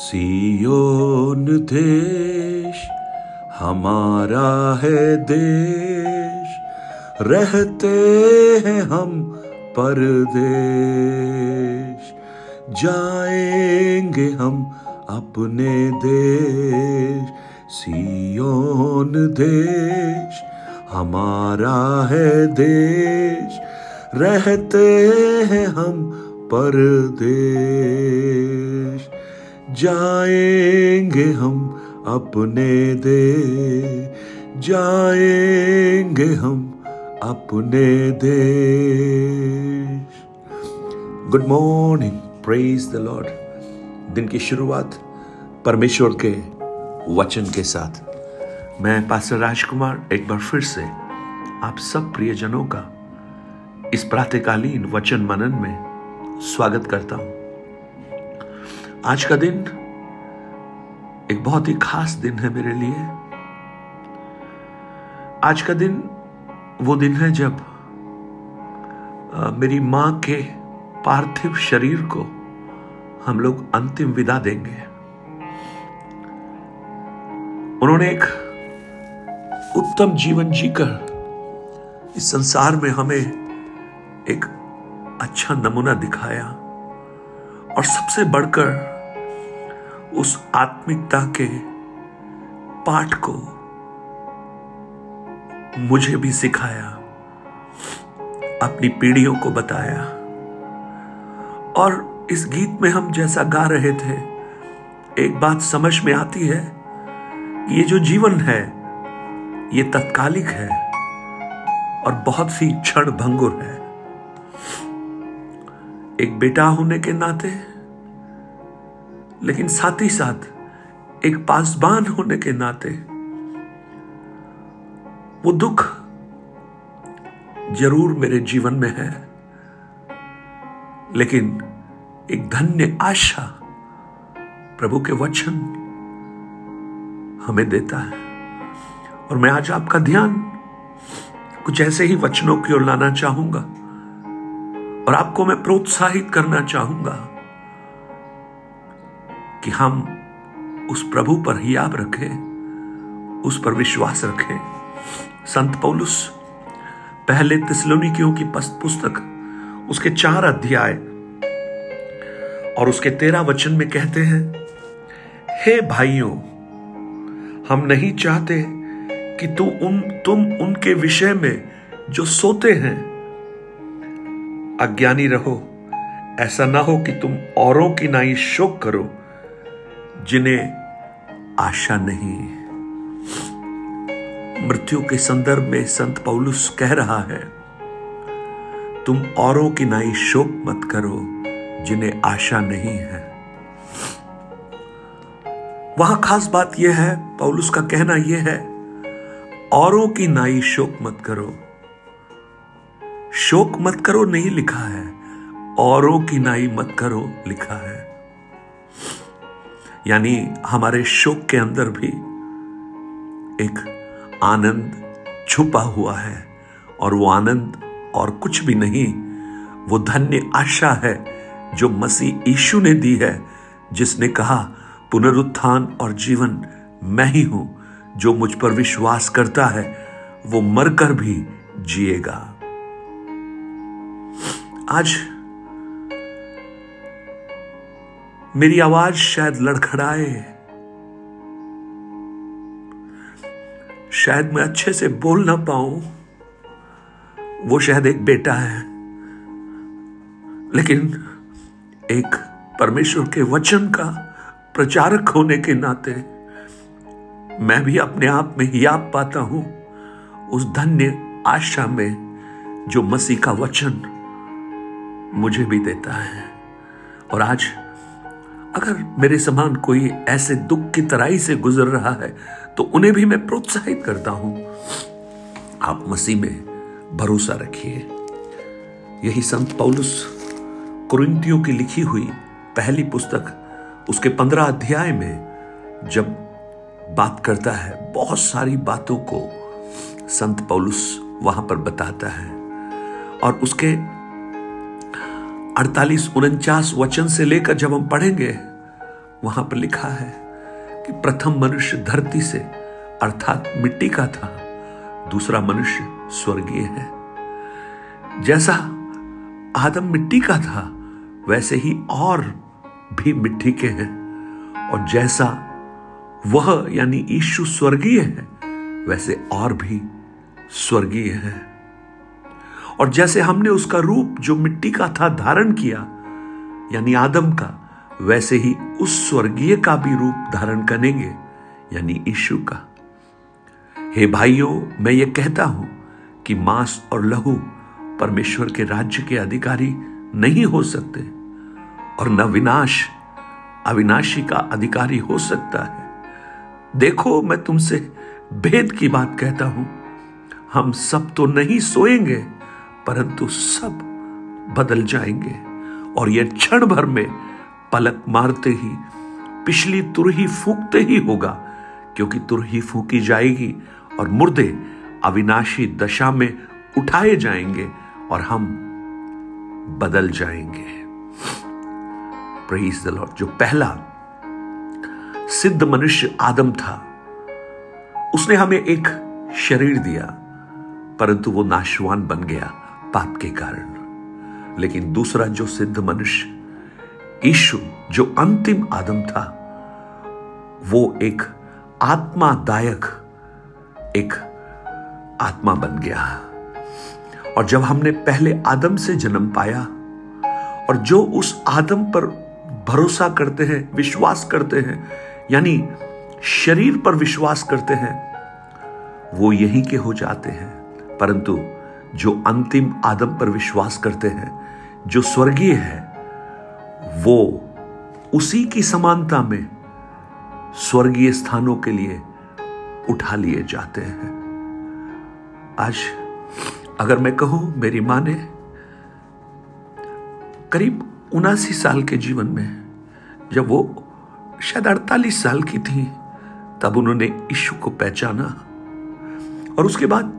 सियोन देश हमारा है देश, रहते हैं हम परदेश, जाएंगे हम अपने देश। सियोन देश हमारा है देश, रहते हैं हम परदेश, जाएंगे हम अपने देश, जाएंगे हम अपने देश। Good morning, praise the Lord. दिन की शुरुआत परमेश्वर के वचन के साथ। मैं पास्टर राज कुमार एक बार फिर से आप सब प्रियजनों का इस प्रातःकालीन वचन मनन में स्वागत करता हूं। आज का दिन एक बहुत ही खास दिन है मेरे लिए। आज का दिन वो दिन है जब मेरी मां के पार्थिव शरीर को हम लोग अंतिम विदा देंगे। उन्होंने एक उत्तम जीवन जीकर इस संसार में हमें एक अच्छा नमूना दिखाया, और सबसे बढ़कर उस आत्मिकता के पाठ को मुझे भी सिखाया, अपनी पीढ़ियों को बताया। और इस गीत में हम जैसा गा रहे थे, एक बात समझ में आती है कि ये जो जीवन है ये तत्कालिक है और बहुत सी क्षण भंगुर है। एक बेटा होने के नाते, लेकिन साथ ही साथ एक पासबान होने के नाते, वो दुख जरूर मेरे जीवन में है, लेकिन एक धन्य आशा प्रभु के वचन हमें देता है। और मैं आज आपका ध्यान कुछ ऐसे ही वचनों की ओर लाना चाहूंगा, और आपको मैं प्रोत्साहित करना चाहूंगा कि हम उस प्रभु पर हियाब रखें, उस पर विश्वास रखें। संत पौलुस पहले थिस्सलुनीकियों की पुस्तक उसके 4 अध्याय और उसके 13 वचन में कहते हैं, हे भाइयों, हम नहीं चाहते कि तुम उनके विषय में जो सोते हैं अज्ञानी रहो। ऐसा ना हो कि तुम औरों की नाई शोक करो जिन्हें आशा नहीं। मृत्यु के संदर्भ में संत पौलुस कह रहा है, तुम औरों की नाई शोक मत करो जिन्हें आशा नहीं है। वहां खास बात यह है, पौलुस का कहना यह है, औरों की नाई शोक मत करो। शोक मत करो नहीं लिखा है, औरों की नाई मत करो लिखा है। यानी हमारे शोक के अंदर भी एक आनंद छुपा हुआ है, और वो आनंद और कुछ भी नहीं, वो धन्य आशा है जो मसीह यीशु ने दी है, जिसने कहा पुनरुत्थान और जीवन मैं ही हूं, जो मुझ पर विश्वास करता है वो मरकर भी जिएगा। आज मेरी आवाज शायद लड़खड़ाए, शायद मैं अच्छे से बोल ना पाऊं, वो शायद एक बेटा है, लेकिन एक परमेश्वर के वचन का प्रचारक होने के नाते मैं भी अपने आप में हियाब पाता हूं उस धन्य आशा में जो मसीह का वचन मुझे भी देता है। और आज अगर मेरे समान कोई ऐसे दुख की तराई से गुजर रहा है, तो उन्हें भी मैं प्रोत्साहित करता हूं, आप मसीह में भरोसा रखिए। यही संत पौलुस कुरिन्थियों की लिखी हुई पहली पुस्तक उसके 15 अध्याय में जब बात करता है, बहुत सारी बातों को संत पौलुस वहां पर बताता है। और उसके 48-49 वचन से लेकर जब हम पढ़ेंगे वहां पर लिखा है कि प्रथम मनुष्य धरती से अर्थात मिट्टी का था, दूसरा मनुष्य स्वर्गीय है। जैसा आदम मिट्टी का था वैसे ही और भी मिट्टी के हैं, और जैसा वह यानी यीशु स्वर्गीय है वैसे और भी स्वर्गीय है। और जैसे हमने उसका रूप जो मिट्टी का था धारण किया यानी आदम का, वैसे ही उस स्वर्गीय का भी रूप धारण करेंगे यानी यीशु का। हे भाइयों, मैं ये कहता हूं कि मांस और लहू परमेश्वर के राज्य के अधिकारी नहीं हो सकते और न विनाश अविनाशी का अधिकारी हो सकता है। देखो, मैं तुमसे भेद की बात कहता हूं, हम सब तो नहीं सोएंगे परंतु सब बदल जाएंगे। और यह क्षण भर में पलक मारते ही पिछली तुरही फूंकते ही होगा, क्योंकि तुरही फूंकी जाएगी और मुर्दे अविनाशी दशा में उठाए जाएंगे और हम बदल जाएंगे। Praise the Lord. जो पहला सिद्ध मनुष्य आदम था, उसने हमें एक शरीर दिया परंतु वो नाशवान बन गया पाप के कारण। लेकिन दूसरा जो सिद्ध मनुष्य यीशु जो अंतिम आदम था, वो एक आत्मादायक एक आत्मा बन गया। और जब हमने पहले आदम से जन्म पाया और जो उस आदम पर भरोसा करते हैं, विश्वास करते हैं यानी शरीर पर विश्वास करते हैं, वो यही के हो जाते हैं। परंतु जो अंतिम आदम पर विश्वास करते हैं जो स्वर्गीय है, वो उसी की समानता में स्वर्गीय स्थानों के लिए उठा लिए जाते हैं। आज अगर मैं कहूं, मेरी मां ने करीब 79 साल के जीवन में, जब वो शायद 48 साल की थी, तब उन्होंने यीशु को पहचाना। और उसके बाद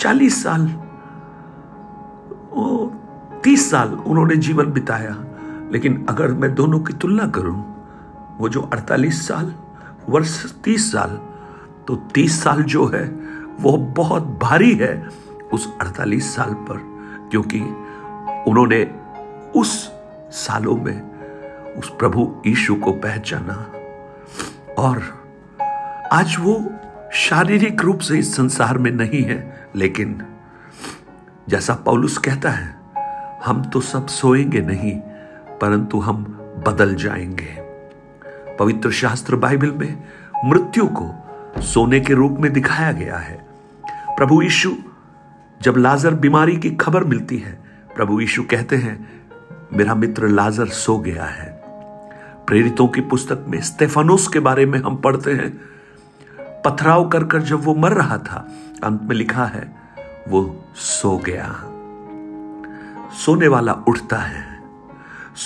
40 साल 30 साल उन्होंने जीवन बिताया। लेकिन अगर मैं दोनों की तुलना करूं, वो जो 48 साल वर्ष 30 साल, तो 30 साल जो है वो बहुत भारी है उस 48 साल पर, क्योंकि उन्होंने उस सालों में उस प्रभु यीशु को पहचाना। और आज वो शारीरिक रूप से इस संसार में नहीं है, लेकिन जैसा पौलुस कहता है, हम तो सब सोएंगे नहीं परंतु हम बदल जाएंगे। पवित्र शास्त्र बाइबल में मृत्यु को सोने के रूप में दिखाया गया है। प्रभु यीशु, जब लाजर बीमारी की खबर मिलती है, प्रभु यीशु कहते हैं, मेरा मित्र लाजर सो गया है। प्रेरितों की पुस्तक में स्तेफानोस के बारे में हम पढ़ते हैं, पथराव कर कर जब वो मर रहा था, अंत में लिखा है वो सो गया। सोने वाला उठता है,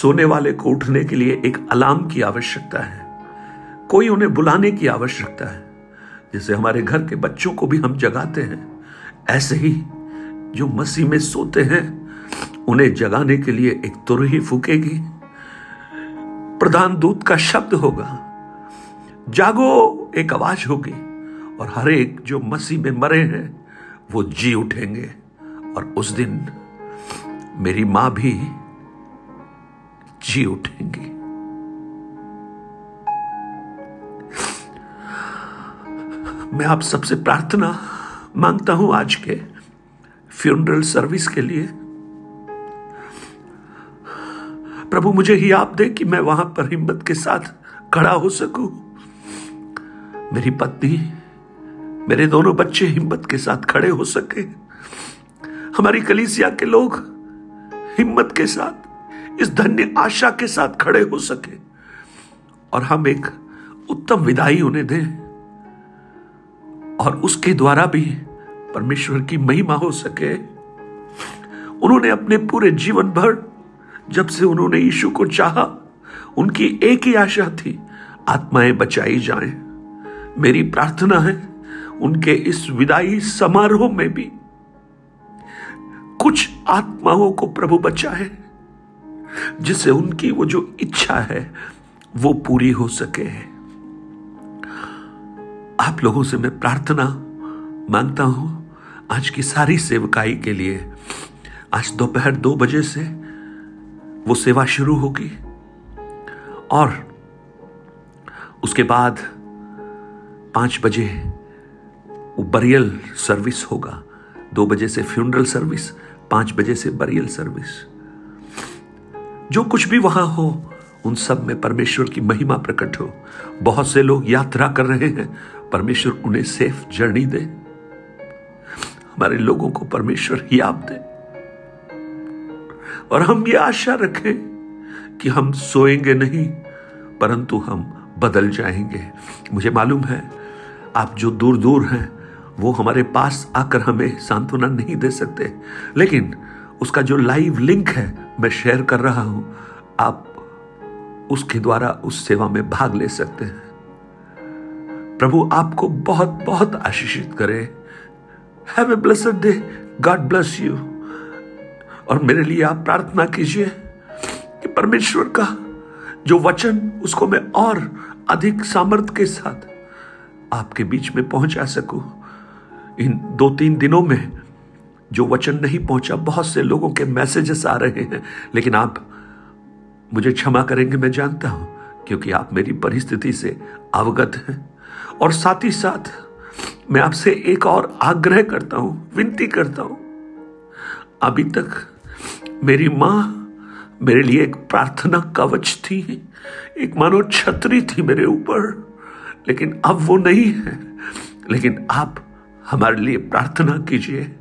सोने वाले को उठने के लिए एक अलार्म की आवश्यकता है, कोई उन्हें बुलाने की आवश्यकता है। जैसे हमारे घर के बच्चों को भी हम जगाते हैं, ऐसे ही जो मसीह में सोते हैं उन्हें जगाने के लिए एक तुरही फूकेगी, प्रधान दूत का शब्द होगा, जागो एक आवाज होगी, और हर एक जो मसीह में मरे हैं वो जी उठेंगे। और उस दिन मेरी मां भी जी उठेंगी। मैं आप सबसे प्रार्थना मांगता हूं आज के फ्यूनरल सर्विस के लिए। प्रभु, मुझे ही आप दे कि मैं वहां पर हिम्मत के साथ खड़ा हो सकूं। मेरी पत्नी, मेरे दोनों बच्चे हिम्मत के साथ खड़े हो सके। हमारी कलीसिया के लोग हिम्मत के साथ, इस धन्य आशा के साथ खड़े हो सके, और हम एक उत्तम विदाई उन्हें दें और उसके द्वारा भी परमेश्वर की महिमा हो सके। उन्होंने अपने पूरे जीवन भर, जब से उन्होंने यीशु को चाहा, उनकी एक ही आशा थी, आत्माएं बचाई जाएं। मेरी प्रार्थना है उनके इस विदाई समारोह में भी कुछ आत्माओं को प्रभु बचाए, जिससे उनकी वो जो इच्छा है वो पूरी हो सके। आप लोगों से मैं प्रार्थना मांगता हूं आज की सारी सेवकाई के लिए। आज दोपहर 2 बजे से वो सेवा शुरू होगी और उसके बाद 5 बजे वो बरियल सर्विस होगा। 2 बजे से फ्यूनरल सर्विस, 5 बजे से बरियल सर्विस। जो कुछ भी वहां हो उन सब में परमेश्वर की महिमा प्रकट हो। बहुत से लोग यात्रा कर रहे हैं, परमेश्वर उन्हें सेफ जर्नी दे। हमारे लोगों को परमेश्वर ही आप दे और हम ये आशा रखें कि हम सोएंगे नहीं परंतु हम बदल जाएंगे। मुझे मालूम है आप जो दूर दूर हैं वो हमारे पास आकर हमें सांत्वना नहीं दे सकते, लेकिन उसका जो लाइव लिंक है मैं शेयर कर रहा हूं, आप उसके द्वारा उस सेवा में भाग ले सकते हैं। प्रभु आपको बहुत बहुत आशीषित करे। Have a blessed day. God bless you. और मेरे लिए आप प्रार्थना कीजिए कि परमेश्वर का जो वचन उसको मैं और अधिक सामर्थ्य के साथ आपके बीच में पहुंचा सकूं। इन 2-3 दिनों में जो वचन नहीं पहुंचा, बहुत से लोगों के मैसेजेस आ रहे हैं, लेकिन आप मुझे क्षमा करेंगे मैं जानता हूं, क्योंकि आप मेरी परिस्थिति से अवगत हैं। और साथ ही साथ मैं आपसे एक और आग्रह करता हूं, विनती करता हूं। अभी तक मेरी माँ मेरे लिए एक प्रार्थना कवच थी, एक मानो छतरी थी मेरे ऊपर, लेकिन अब वो नहीं है। लेकिन आप हमारे लिए प्रार्थना कीजिए।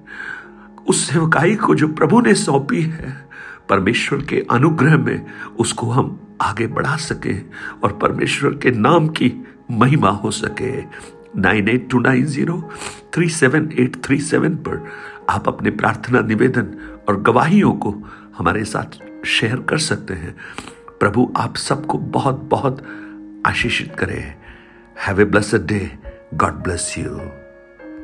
उस सेवकाई को जो प्रभु ने सौंपी है, परमेश्वर के अनुग्रह में उसको हम आगे बढ़ा सके और परमेश्वर के नाम की महिमा हो सके। 9829037837 पर आप अपने प्रार्थना निवेदन और गवाहियों को हमारे साथ शेयर कर सकते हैं। प्रभु आप सबको बहुत बहुत आशीषित करें। Have a blessed day. God bless you.